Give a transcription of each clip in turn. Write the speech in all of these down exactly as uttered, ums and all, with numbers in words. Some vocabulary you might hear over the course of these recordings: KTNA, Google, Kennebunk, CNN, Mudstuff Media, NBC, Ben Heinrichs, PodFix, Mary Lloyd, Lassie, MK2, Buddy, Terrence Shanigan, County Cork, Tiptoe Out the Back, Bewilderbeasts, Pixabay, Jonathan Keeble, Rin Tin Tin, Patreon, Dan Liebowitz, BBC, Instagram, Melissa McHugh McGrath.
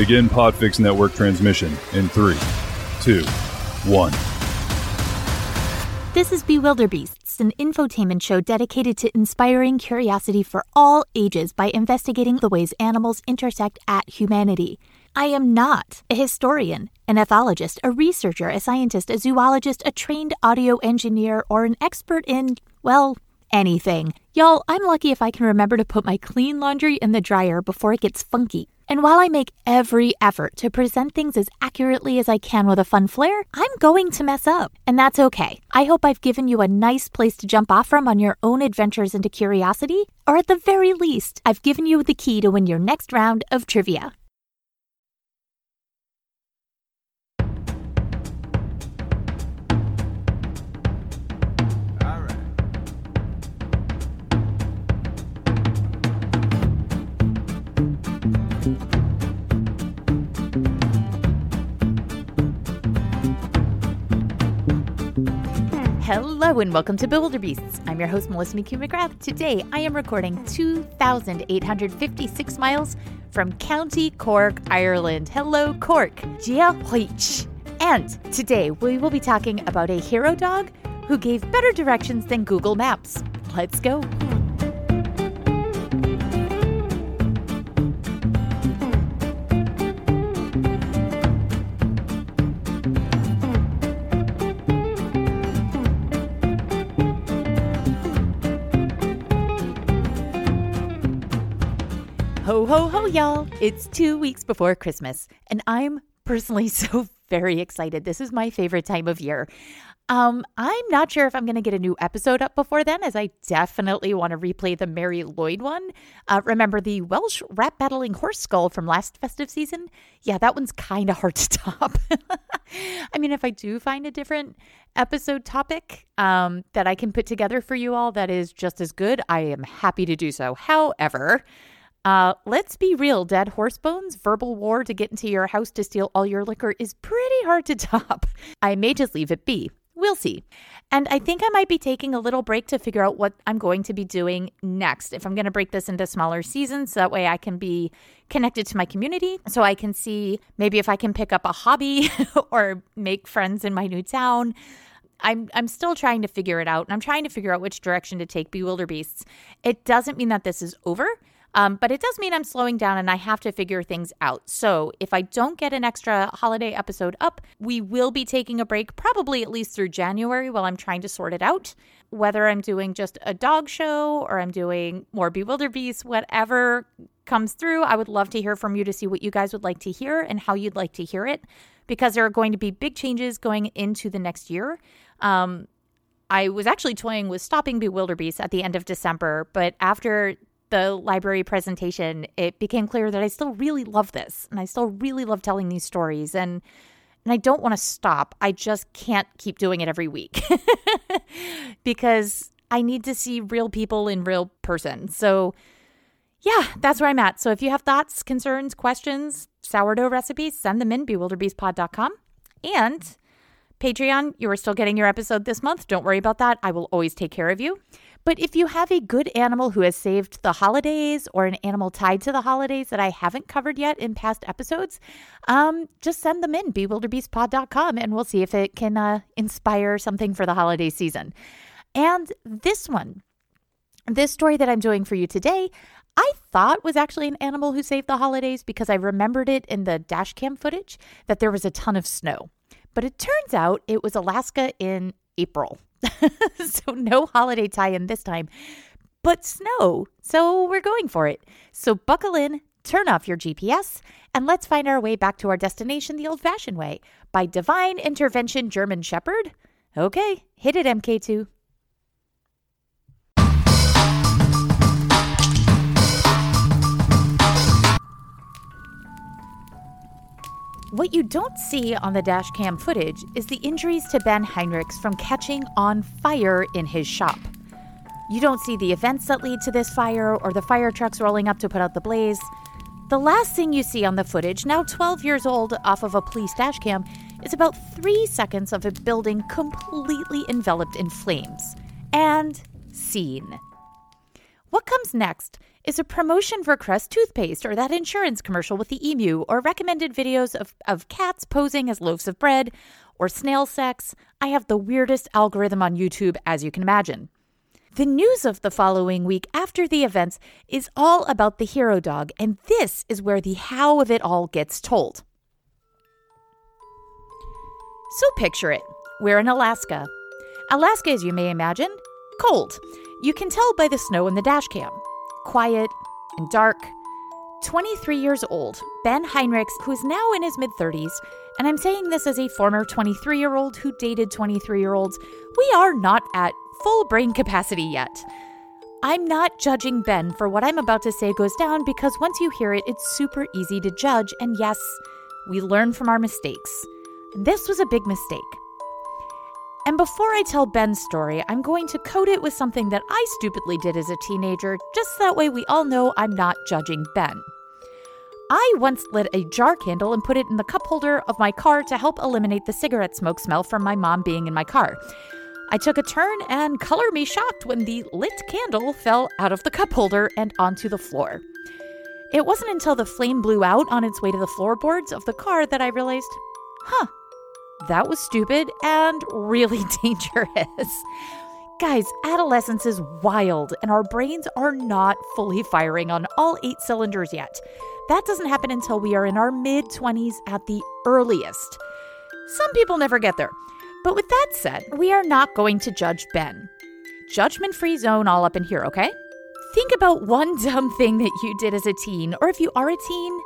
Begin PodFix Network transmission in three, two, one. This is Bewilderbeasts, an infotainment show dedicated to inspiring curiosity for all ages by investigating the ways animals intersect at humanity. I am not a historian, an ethologist, a researcher, a scientist, a zoologist, a trained audio engineer, or an expert in, well, anything. Y'all, I'm lucky if I can remember to put my clean laundry in the dryer before it gets funky. And while I make every effort to present things as accurately as I can with a fun flair, I'm going to mess up. And that's okay. I hope I've given you a nice place to jump off from on your own adventures into curiosity, or at the very least, I've given you the key to win your next round of trivia. Hello and welcome to Bewilderbeasts. I'm your host, Melissa McHugh McGrath. Today, I am recording two thousand eight hundred fifty-six miles from County Cork, Ireland. Hello, Cork. Gia Hoich. And today, we will be talking about a hero dog who gave better directions than Google Maps. Let's go. Ho, ho, ho, y'all. It's two weeks before Christmas, and I'm personally so very excited. This is my favorite time of year. Um, I'm not sure if I'm going to get a new episode up before then, as I definitely want to replay the Mary Lloyd one. Uh, remember the Welsh rat battling horse skull from last festive season? Yeah, that one's kind of hard to top. I mean, if I do find a different episode topic um, that I can put together for you all that is just as good, I am happy to do so. However... Uh, let's be real, dead horse bones, verbal war to get into your house to steal all your liquor is pretty hard to top. I may just leave it be. We'll see. And I think I might be taking a little break to figure out what I'm going to be doing next. If I'm going to break this into smaller seasons, so that way I can be connected to my community, so I can see maybe if I can pick up a hobby or make friends in my new town. I'm I'm still trying to figure it out, and I'm trying to figure out which direction to take Bewilderbeasts. It doesn't mean that this is over. Um, but it does mean I'm slowing down and I have to figure things out. So if I don't get an extra holiday episode up, we will be taking a break probably at least through January while I'm trying to sort it out. Whether I'm doing just a dog show or I'm doing more Bewilderbeasts, whatever comes through, I would love to hear from you to see what you guys would like to hear and how you'd like to hear it. Because there are going to be big changes going into the next year. Um, I was actually toying with stopping Bewilderbeasts at the end of December, but after... the library presentation, it became clear that I still really love this and I still really love telling these stories and and I don't want to stop. I just can't keep doing it every week because I need to see real people in real person. So yeah, that's where I'm at. So if you have thoughts, concerns, questions, sourdough recipes, send them in, bewilderbeastpod dot com. And Patreon, you are still getting your episode this month. Don't worry about that. I will always take care of you. But if you have a good animal who has saved the holidays or an animal tied to the holidays that I haven't covered yet in past episodes, um, just send them in, bewilderbeastpod dot com, and we'll see if it can uh, inspire something for the holiday season. And this one, this story that I'm doing for you today, I thought was actually an animal who saved the holidays because I remembered it in the dash cam footage that there was a ton of snow. But it turns out it was Alaska in April. So no holiday tie-in this time, but snow. So we're going for it. So buckle in, turn off your G P S, and let's find our way back to our destination the old-fashioned way by Divine Intervention German Shepherd. Okay, hit it, M K two. What you don't see on the dash cam footage is the injuries to Ben Heinrichs from catching on fire in his shop. You don't see the events that lead to this fire or the fire trucks rolling up to put out the blaze. The last thing you see on the footage, now twelve years old off of a police dash cam, is about three seconds of a building completely enveloped in flames. And scene. What comes next is a promotion for Crest toothpaste or that insurance commercial with the emu or recommended videos of, of cats posing as loaves of bread or snail sex. I have the weirdest algorithm on YouTube, as you can imagine. The news of the following week after the events is all about the hero dog, and this is where the how of it all gets told. So picture it. We're in Alaska. Alaska, as you may imagine, cold. You can tell by the snow in the dash cam. Quiet and dark. twenty-three years old, Ben Heinrichs, who is now in his mid-thirties, and I'm saying this as a former twenty-three-year-old who dated twenty-three-year-olds, we are not at full brain capacity yet. I'm not judging Ben for what I'm about to say goes down, because once you hear it, it's super easy to judge, and yes, we learn from our mistakes. This was a big mistake. And before I tell Ben's story, I'm going to coat it with something that I stupidly did as a teenager, just that way we all know I'm not judging Ben. I once lit a jar candle and put it in the cup holder of my car to help eliminate the cigarette smoke smell from my mom being in my car. I took a turn and color me shocked when the lit candle fell out of the cup holder and onto the floor. It wasn't until the flame blew out on its way to the floorboards of the car that I realized, huh, that was stupid and really dangerous. Guys, adolescence is wild, and our brains are not fully firing on all eight cylinders yet. That doesn't happen until we are in our mid-twenties at the earliest. Some people never get there. But with that said, we are not going to judge Ben. Judgment-free zone all up in here, okay? Think about one dumb thing that you did as a teen, or if you are a teen,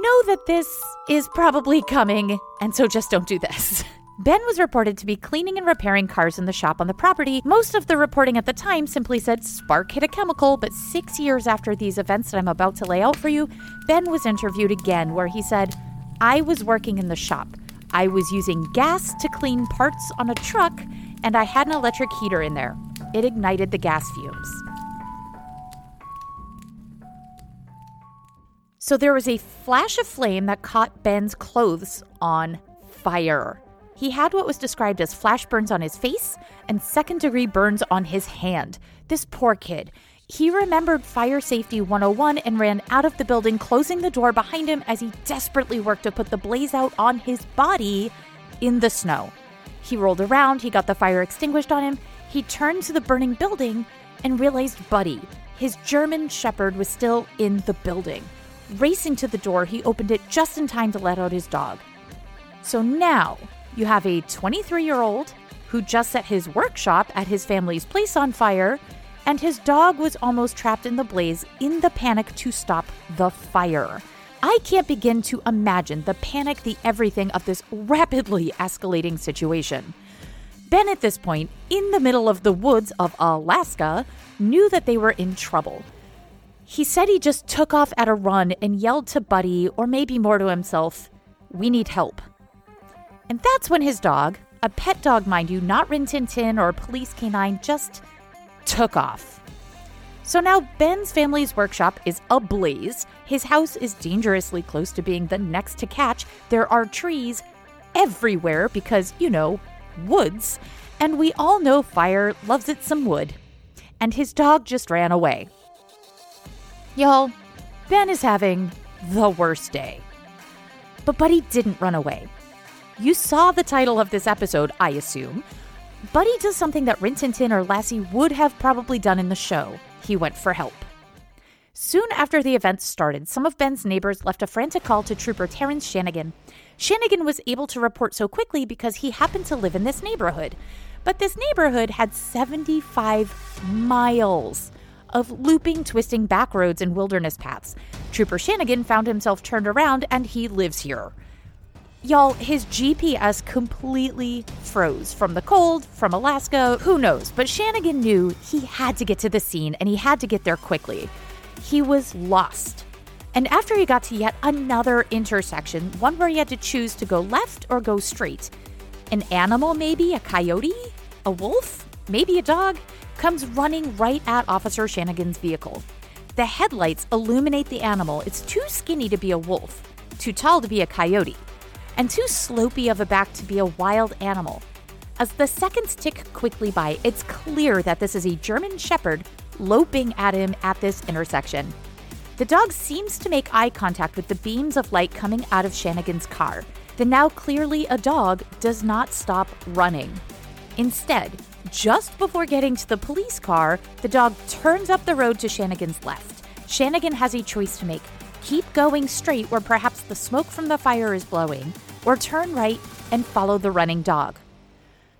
know that this is probably coming, and so just don't do this. Ben was reported to be cleaning and repairing cars in the shop on the property. Most of the reporting at the time simply said spark hit a chemical, but six years after these events that I'm about to lay out for you, Ben was interviewed again where he said, I was working in the shop. I was using gas to clean parts on a truck, and I had an electric heater in there. It ignited the gas fumes. So there was a flash of flame that caught Ben's clothes on fire. He had what was described as flash burns on his face and second-degree burns on his hand. This poor kid. He remembered Fire Safety one oh one and ran out of the building, closing the door behind him as he desperately worked to put the blaze out on his body in the snow. He rolled around. He got the fire extinguished on him. He turned to the burning building and realized Buddy, his German shepherd, was still in the building. Racing to the door, he opened it just in time to let out his dog. So now you have a twenty-three-year-old who just set his workshop at his family's place on fire, and his dog was almost trapped in the blaze in the panic to stop the fire. I can't begin to imagine the panic, the everything of this rapidly escalating situation. Ben, at this point, in the middle of the woods of Alaska, knew that they were in trouble. He said he just took off at a run and yelled to Buddy, or maybe more to himself, "We need help." And that's when his dog, a pet dog, mind you, not Rin Tin Tin or a police canine, just took off. So now Ben's family's workshop is ablaze. His house is dangerously close to being the next to catch. There are trees everywhere because, you know, woods. And we all know fire loves it some wood. And his dog just ran away. Y'all, Ben is having the worst day. But Buddy didn't run away. You saw the title of this episode, I assume. Buddy does something that Rin Tin Tin or Lassie would have probably done in the show. He went for help. Soon after the events started, some of Ben's neighbors left a frantic call to Trooper Terrence Shanigan. Shanigan was able to report so quickly because he happened to live in this neighborhood. But this neighborhood had seventy-five miles of looping, twisting back roads and wilderness paths. Trooper Shanigan found himself turned around, and he lives here. Y'all, his G P S completely froze from the cold, from Alaska, who knows. But Shanigan knew he had to get to the scene, and he had to get there quickly. He was lost. And after he got to yet another intersection, one where he had to choose to go left or go straight, an animal maybe, a coyote, a wolf, maybe a dog, comes running right at Officer Shanigan's vehicle. The headlights illuminate the animal. It's too skinny to be a wolf, too tall to be a coyote, and too slopey of a back to be a wild animal. As the seconds tick quickly by, it's clear that this is a German shepherd loping at him at this intersection. The dog seems to make eye contact with the beams of light coming out of Shanigan's car. The now clearly a dog does not stop running. Instead, just before getting to the police car, the dog turns up the road to Shanigan's left. Shanigan has a choice to make. Keep going straight where perhaps the smoke from the fire is blowing, or turn right and follow the running dog.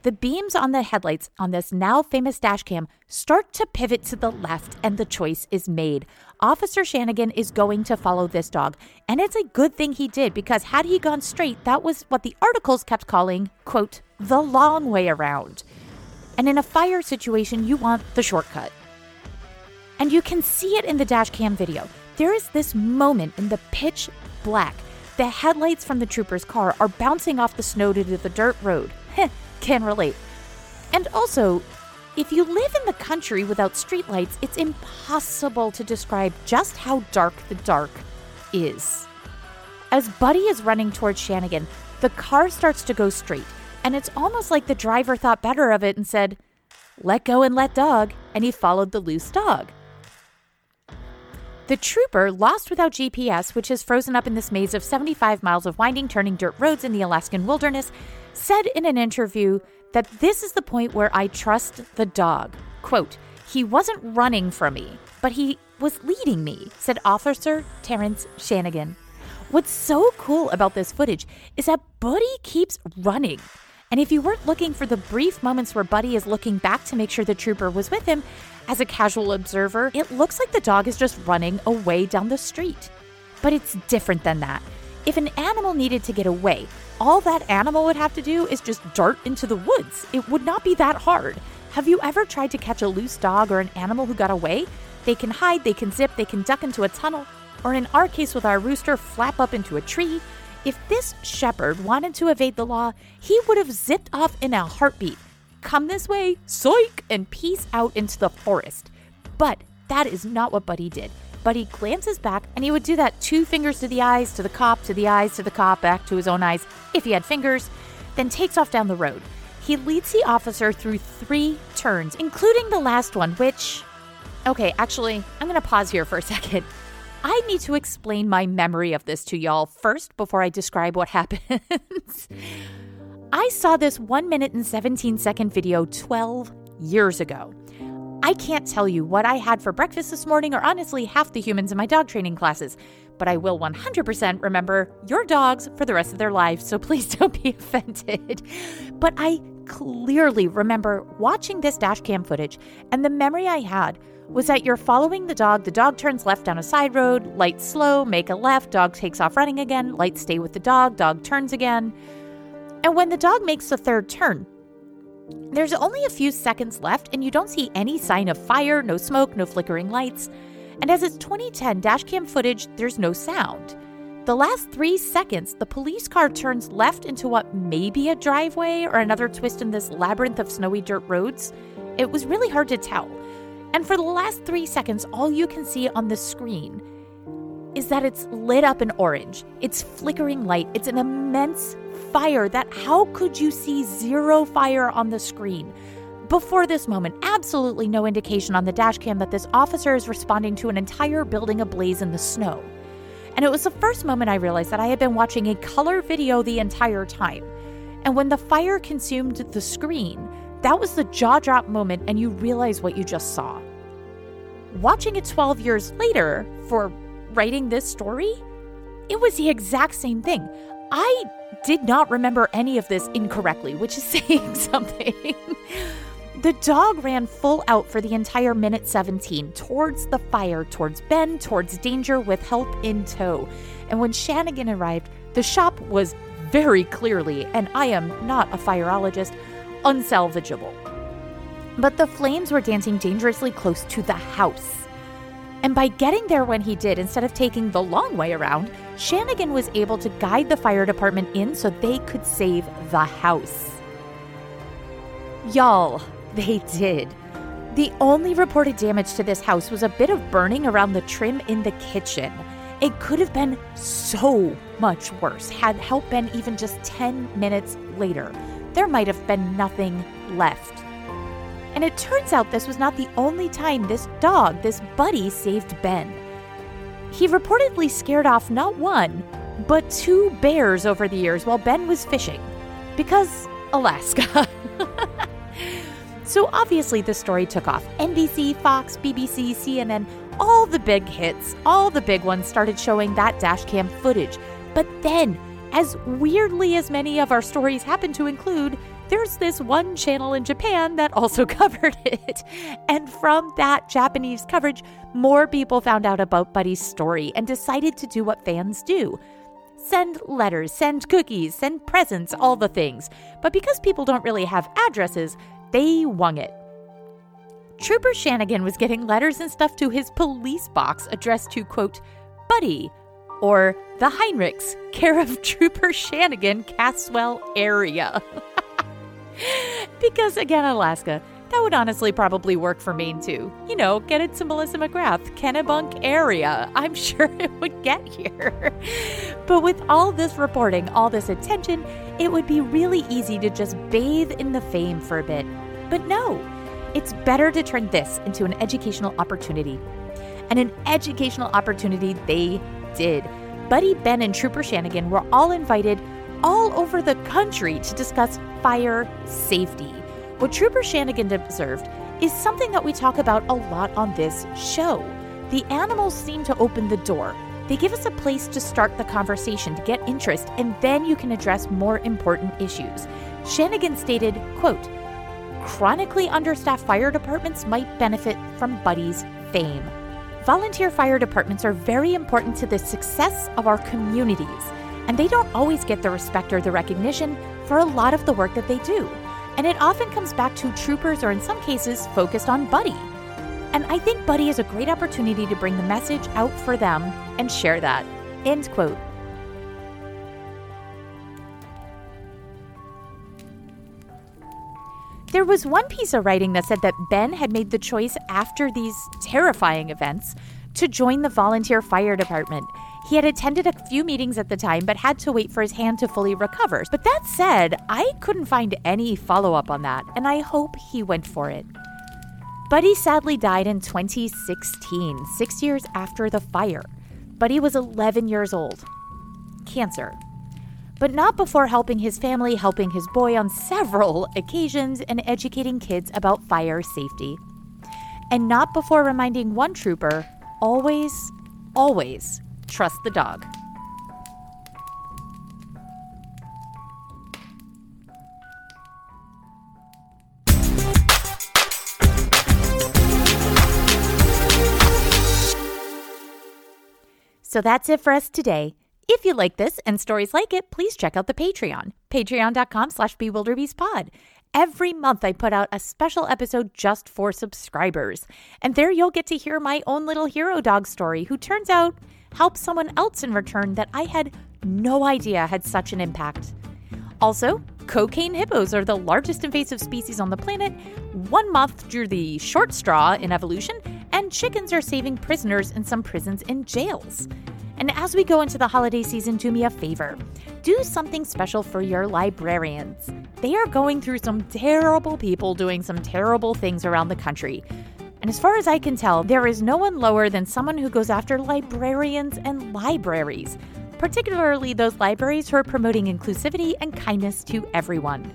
The beams on the headlights on this now famous dashcam start to pivot to the left, and the choice is made. Officer Shanigan is going to follow this dog, and it's a good thing he did, because had he gone straight, that was what the articles kept calling, quote, the long way around. And in a fire situation, you want the shortcut. And you can see it in the dashcam video. There is this moment in the pitch black. The headlights from the trooper's car are bouncing off the snow to the dirt road. Heh. Can relate. And also, if you live in the country without streetlights, it's impossible to describe just how dark the dark is. As Buddy is running towards Shanigan, the car starts to go straight, and it's almost like the driver thought better of it and said, let go and let dog, and he followed the loose dog. The trooper, lost without G P S, which is frozen up in this maze of seventy-five miles of winding, turning dirt roads in the Alaskan wilderness, said in an interview that this is the point where I trust the dog. Quote, he wasn't running from me, but he was leading me, said Officer Terrence Shanigan. What's so cool about this footage is that Buddy keeps running. And if you weren't looking for the brief moments where Buddy is looking back to make sure the trooper was with him, as a casual observer, it looks like the dog is just running away down the street. But it's different than that. If an animal needed to get away, all that animal would have to do is just dart into the woods. It would not be that hard. Have you ever tried to catch a loose dog or an animal who got away? They can hide, they can zip, they can duck into a tunnel, or in our case with our rooster, flap up into a tree. If this shepherd wanted to evade the law, he would have zipped off in a heartbeat. Come this way, soik, and peace out into the forest. But that is not what Buddy did. Buddy glances back, and he would do that two fingers to the eyes, to the cop, to the eyes, to the cop, back to his own eyes, if he had fingers, then takes off down the road. He leads the officer through three turns, including the last one, which... Okay, actually, I'm going to pause here for a second. I need to explain my memory of this to y'all first before I describe what happens. I saw this one minute and seventeen second video twelve years ago. I can't tell you what I had for breakfast this morning, or honestly half the humans in my dog training classes, but I will one hundred percent remember your dogs for the rest of their lives, so please don't be offended. But I clearly remember watching this dashcam footage, and the memory I had was that you're following the dog, the dog turns left down a side road, lights slow, make a left, dog takes off running again, lights stay with the dog, dog turns again. And when the dog makes the third turn, there's only a few seconds left, and you don't see any sign of fire, no smoke, no flickering lights. And as it's twenty ten dashcam footage, there's no sound. The last three seconds, the police car turns left into what may be a driveway or another twist in this labyrinth of snowy dirt roads. It was really hard to tell. And for the last three seconds, all you can see on the screen is that it's lit up in orange. It's flickering light. It's an immense fire that how could you see zero fire on the screen? Before this moment, absolutely no indication on the dashcam that this officer is responding to an entire building ablaze in the snow. And it was the first moment I realized that I had been watching a color video the entire time. And when the fire consumed the screen, that was the jaw-drop moment, and you realize what you just saw. Watching it twelve years later for writing this story, it was the exact same thing. I did not remember any of this incorrectly, which is saying something. The dog ran full out for the entire minute seventeen, towards the fire, towards Ben, towards danger, with help in tow. And when Shanigan arrived, the shop was very clearly, and I am not a fireologist, unsalvageable. But the flames were dancing dangerously close to the house. And by getting there when he did, instead of taking the long way around, Shanigan was able to guide the fire department in so they could save the house. Y'all, they did. The only reported damage to this house was a bit of burning around the trim in the kitchen. It could have been so much worse had help been even just ten minutes later. There might have been nothing left. And it turns out this was not the only time this dog, this Buddy, saved Ben. He reportedly scared off not one, but two bears over the years while Ben was fishing. Because Alaska. So obviously the story took off. N B C, Fox, B B C, C N N, all the big hits, all the big ones started showing that dash cam footage. But then, as weirdly as many of our stories happen to include, there's this one channel in Japan that also covered it. And from that Japanese coverage, more people found out about Buddy's story and decided to do what fans do. Send letters, send cookies, send presents, all the things. But because people don't really have addresses, they wung it. Trooper Shanigan was getting letters and stuff to his police box addressed to, quote, Buddy, or the Heinrichs, care of Trooper Shanigan, Caswell area. Because, again, Alaska, that would honestly probably work for Maine, too. You know, get it to Melissa McGrath, Kennebunk area. I'm sure it would get here. But with all this reporting, all this attention, it would be really easy to just bathe in the fame for a bit. But no, it's better to turn this into an educational opportunity. And an educational opportunity they did. Buddy, Ben, and Trooper Shanigan were all invited all over the country to discuss fire safety. What Trooper Shanigan observed is something that we talk about a lot on this show. The animals seem to open the door. They give us a place to start the conversation, to get interest, and then you can address more important issues. Shanigan stated, quote, chronically understaffed fire departments might benefit from Buddy's fame. Volunteer fire departments are very important to the success of our communities. And they don't always get the respect or the recognition for a lot of the work that they do. And it often comes back to troopers, or in some cases, focused on Buddy. And I think Buddy is a great opportunity to bring the message out for them and share that. End quote. There was one piece of writing that said that Ben had made the choice after these terrifying events to join the volunteer fire department. He had attended a few meetings at the time, but had to wait for his hand to fully recover. But that said, I couldn't find any follow-up on that, and I hope he went for it. Buddy sadly died in twenty sixteen, six years after the fire. Buddy was eleven years old. Cancer. But not before helping his family, helping his boy on several occasions, and educating kids about fire safety. And not before reminding one trooper, always, always, trust the dog. So that's it for us today. If you like this and stories like it, please check out the Patreon, patreon.com slash bewilderbeastpod. Every month I put out a special episode just for subscribers. And there you'll get to hear my own little hero dog story, who turns out help someone else in return that I had no idea had such an impact. Also, cocaine hippos are the largest invasive species on the planet. One moth drew the short straw in evolution, and chickens are saving prisoners in some prisons and jails. And as we go into the holiday season, do me a favor. Do something special for your librarians. They are going through some terrible people doing some terrible things around the country. And as far as I can tell, there is no one lower than someone who goes after librarians and libraries, particularly those libraries who are promoting inclusivity and kindness to everyone.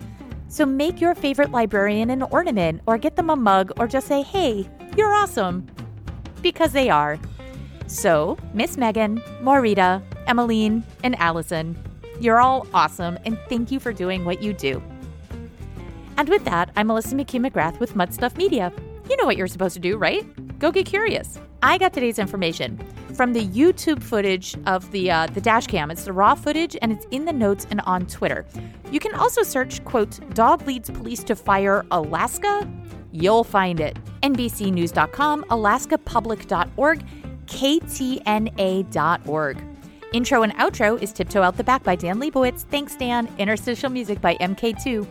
So make your favorite librarian an ornament, or get them a mug, or just say, hey, you're awesome, because they are. So, Miss Megan, Maurita, Emmeline, and Allison, you're all awesome, and thank you for doing what you do. And with that, I'm Melissa McHugh McGrath with Mudstuff Media. You know what you're supposed to do, right? Go get curious. I got today's information from the YouTube footage of the uh, the dash cam. It's the raw footage, and it's in the notes and on Twitter. You can also search, quote, dog leads police to fire Alaska. You'll find it. N B C news dot com, alaska public dot org, K T N A dot org. Intro and outro is Tiptoe Out the Back by Dan Liebowitz. Thanks, Dan. Interstitial music by M K two.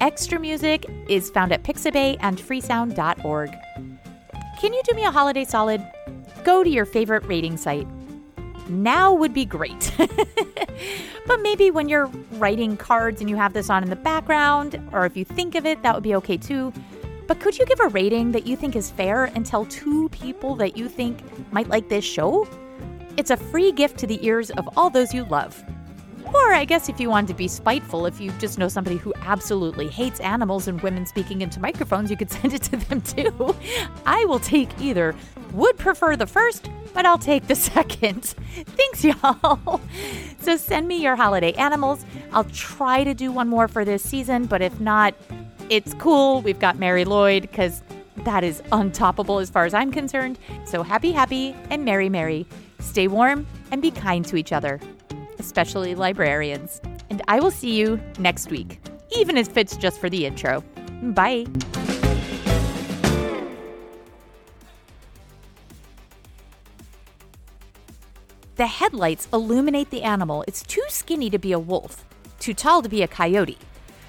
Extra music is found at Pixabay and freesound dot org. Can you do me a holiday solid? Go to your favorite rating site. Now would be great. But maybe when you're writing cards and you have this on in the background, or if you think of it, that would be okay too. But could you give a rating that you think is fair and tell two people that you think might like this show? It's a free gift to the ears of all those you love. Or I guess if you wanted to be spiteful, if you just know somebody who absolutely hates animals and women speaking into microphones, you could send it to them too. I will take either. Would prefer the first, but I'll take the second. Thanks, y'all. So send me your holiday animals. I'll try to do one more for this season, but if not, it's cool. We've got Mary Lloyd because that is untoppable as far as I'm concerned. So happy, happy, and merry, merry. Stay warm and be kind to each other, especially librarians. And I will see you next week, even if it's just for the intro. Bye. The headlights illuminate the animal. It's too skinny to be a wolf, too tall to be a coyote,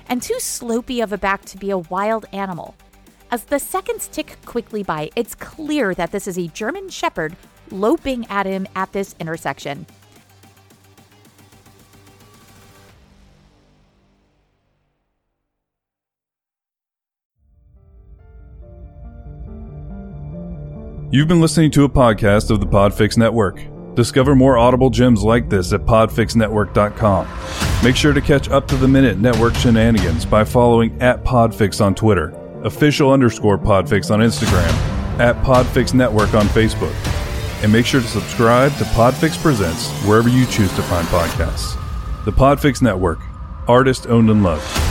and too slopey of a back to be a wild animal. As the seconds tick quickly by, it's clear that this is a German Shepherd loping at him at this intersection. You've been listening to a podcast of the PodFix Network. Discover more audible gems like this at podfix network dot com. Make sure to catch up-to-the-minute network shenanigans by following at PodFix on Twitter, official underscore PodFix on Instagram, at PodFix Network on Facebook. And make sure to subscribe to PodFix Presents wherever you choose to find podcasts. The PodFix Network, artist owned and loved.